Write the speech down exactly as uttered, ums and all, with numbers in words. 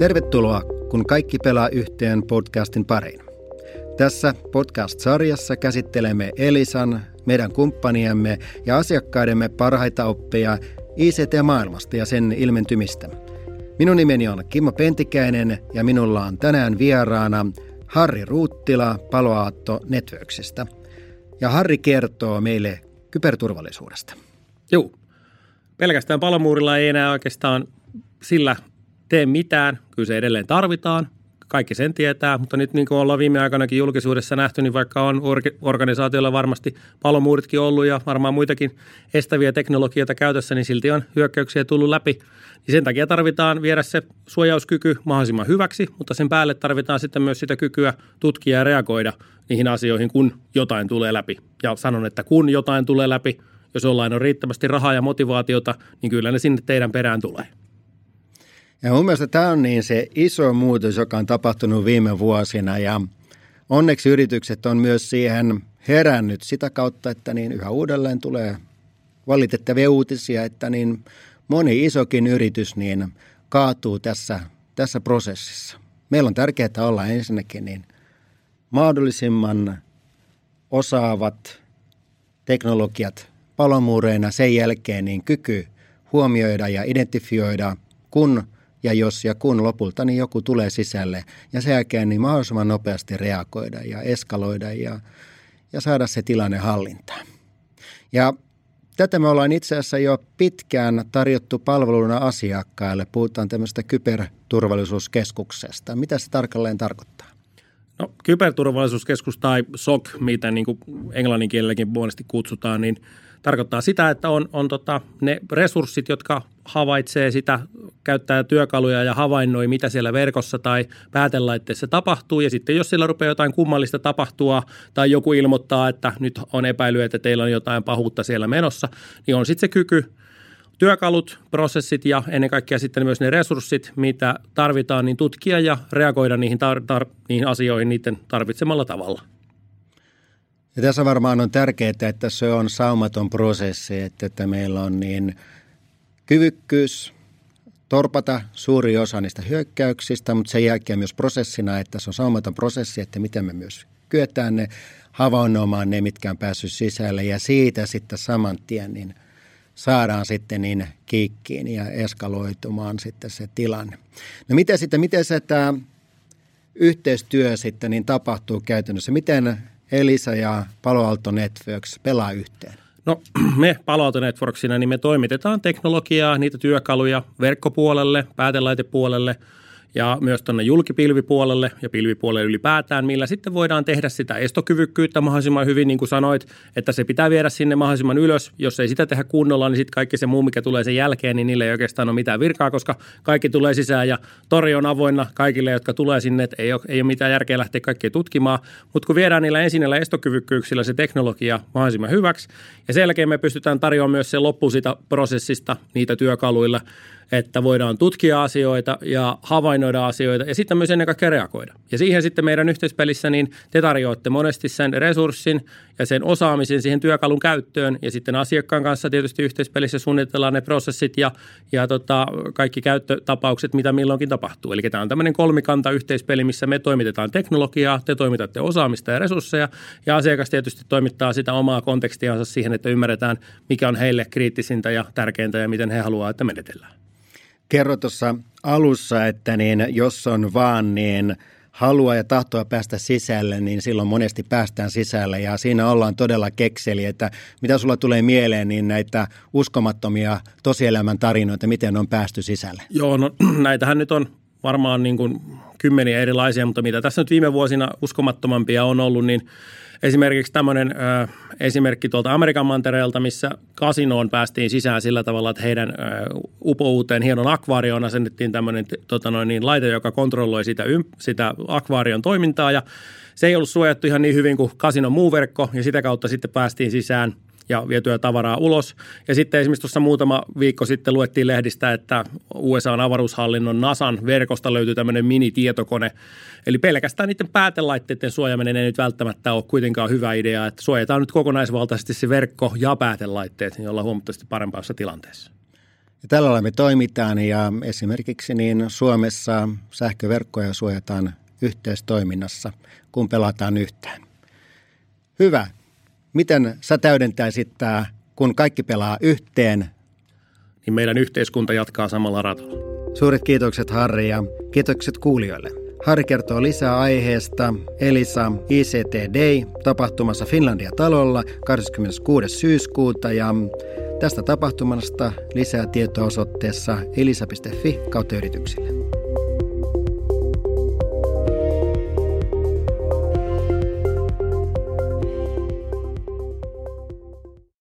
Tervetuloa, kun kaikki pelaa yhteen podcastin pariin. Tässä podcast-sarjassa käsittelemme Elisan, meidän kumppaniemme ja asiakkaidemme parhaita oppeja I C T-maailmasta ja sen ilmentymistä. Minun nimeni on Kimmo Pentikäinen ja minulla on tänään vieraana Harri Ruuttila Palo Alto Networksista. Ja Harri kertoo meille kyberturvallisuudesta. Joo, pelkästään palomuurilla ei enää oikeastaan sillä tee mitään. Kyllä se edelleen tarvitaan. Kaikki sen tietää, mutta nyt niin kuin ollaan viime aikanakin julkisuudessa nähty, niin vaikka on organisaatioilla varmasti palomuuritkin ollut ja varmaan muitakin estäviä teknologioita käytössä, niin silti on hyökkäyksiä tullut läpi. Ja sen takia tarvitaan viedä se suojauskyky mahdollisimman hyväksi, mutta sen päälle tarvitaan sitten myös sitä kykyä tutkia ja reagoida niihin asioihin, kun jotain tulee läpi. Ja sanon, että kun jotain tulee läpi, jos jollain on riittävästi rahaa ja motivaatiota, niin kyllä ne sinne teidän perään tulee. Ja mun mielestä tämä on niin se iso muutos, joka on tapahtunut viime vuosina ja onneksi yritykset on myös siihen herännyt sitä kautta, että niin yhä uudelleen tulee valitettavia uutisia, että niin moni isokin yritys niin kaatuu tässä, tässä prosessissa. Meillä on tärkeää olla ensinnäkin niin mahdollisimman osaavat teknologiat palomuureina, sen jälkeen niin kyky huomioida ja identifioida, kun ja jos ja kun lopulta niin joku tulee sisälle ja sen jälkeen niin mahdollisimman nopeasti reagoida ja eskaloida ja, ja saada se tilanne hallintaan. Ja tätä me ollaan itse asiassa jo pitkään tarjottu palveluna asiakkaille. Puhutaan tämmöistä kyberturvallisuuskeskuksesta. Mitä se tarkalleen tarkoittaa? No, kyberturvallisuuskeskus tai S O C, mitä niin kuin englannin kielelläkin monesti kutsutaan, niin tarkoittaa sitä, että on, on tota, ne resurssit, jotka havaitsee sitä, käyttää työkaluja ja havainnoi, mitä siellä verkossa tai päätelaitteessa tapahtuu. Ja sitten jos siellä rupeaa jotain kummallista tapahtua tai joku ilmoittaa, että nyt on epäily, että teillä on jotain pahuutta siellä menossa, niin on sitten se kyky, työkalut, prosessit ja ennen kaikkea sitten myös ne resurssit, mitä tarvitaan, niin tutkia ja reagoida niihin, tar- tar- niihin asioihin niiden tarvitsemalla tavalla. Ja tässä varmaan on tärkeää, että se on saumaton prosessi, että, että meillä on niin kyvykkyys torpata suuri osa niistä hyökkäyksistä, mutta sen jälkeen myös prosessina, että se on saumaton prosessi, että miten me myös kyetään ne havainnoimaan ne, mitkä on päässyt sisälle ja siitä sitten saman tien niin saadaan sitten niin kiikkiin ja eskaloitumaan sitten se tilanne. No miten sitten, miten se tämä yhteistyö sitten niin tapahtuu käytännössä? Miten Elisa ja Palo Alto Networks pelaa yhteen? No me Palo Alto Networksina, niin me toimitetaan teknologiaa, niitä työkaluja verkkopuolelle, päätelaitepuolelle ja myös tuonne julkipilvipuolelle ja pilvipuolelle ylipäätään, millä sitten voidaan tehdä sitä estokyvykkyyttä mahdollisimman hyvin, niin kuin sanoit, että se pitää viedä sinne mahdollisimman ylös. Jos ei sitä tehdä kunnolla, niin sitten kaikki se muu, mikä tulee sen jälkeen, niin niille ei oikeastaan ole mitään virkaa, koska kaikki tulee sisään ja tori on avoinna kaikille, jotka tulee sinne, että ei ole, ei ole mitään järkeä lähteä kaikkia tutkimaan. Mutta kun viedään niillä ensin näillä estokyvykkyyksillä se teknologia mahdollisimman hyväksi ja sen jälkeen me pystytään tarjoamaan myös se loppu sitä prosessista niitä työkaluilla, että voidaan tutkia asioita ja havainnoida asioita ja sitten myös ennen kaikkea reagoida. Ja siihen sitten meidän yhteispelissä niin te tarjoatte monesti sen resurssin ja sen osaamisen siihen työkalun käyttöön ja sitten asiakkaan kanssa tietysti yhteispelissä suunnitellaan ne prosessit ja, ja tota, kaikki käyttötapaukset, mitä milloinkin tapahtuu. Eli tämä on tämmöinen kolmikanta yhteispeli, missä me toimitetaan teknologiaa, te toimitatte osaamista ja resursseja ja asiakas tietysti toimittaa sitä omaa kontekstiansa siihen, että ymmärretään mikä on heille kriittisintä ja tärkeintä ja miten he haluaa, että menetellään. Kerro tuossa alussa, että niin, jos on vaan niin halua ja tahtoa päästä sisälle, niin silloin monesti päästään sisälle ja siinä ollaan todella kekseli, että mitä sulla tulee mieleen, niin näitä uskomattomia tosielämän tarinoita, miten on päästy sisälle? Joo, no näitähän nyt on varmaan niin kuin kymmeniä erilaisia, mutta mitä tässä nyt viime vuosina uskomattomampia on ollut, niin esimerkiksi tämmöinen ö, esimerkki tuolta Amerikan mantereelta, missä kasinoon päästiin sisään sillä tavalla, että heidän ö, upouuteen hienon akvaarioon asennettiin tämmöinen tota noin, niin laite, joka kontrolloi sitä, sitä akvaarion toimintaa ja se ei ollut suojattu ihan niin hyvin kuin kasinon muu verkko ja sitä kautta sitten päästiin sisään ja vietyä tavaraa ulos. Ja sitten esimerkiksi tuossa muutama viikko sitten luettiin lehdistä, että U S A:n avaruushallinnon NASAn verkosta löytyy tämmöinen minitietokone. Eli pelkästään niiden päätelaitteiden suojaaminen ei nyt välttämättä ole kuitenkaan hyvä idea, että suojataan nyt kokonaisvaltaisesti se verkko ja päätelaitteet, joilla on huomattavasti parempaa tilanteessa. Ja tällä lailla me toimitaan ja esimerkiksi niin Suomessa sähköverkkoja suojataan yhteistoiminnassa, kun pelataan yhtään. Hyvä. Miten sä täydentäisit tämä, kun kaikki pelaa yhteen? Niin meidän yhteiskunta jatkaa samalla ratalla. Suuret kiitokset Harri ja kiitokset kuulijoille. Harri kertoo lisää aiheesta Elisa I C T Day tapahtumassa Finlandia-talolla kahdeskymmeneskuudes syyskuuta ja tästä tapahtumasta lisää tietoa osoitteessa elisa piste fi kautta yrityksille.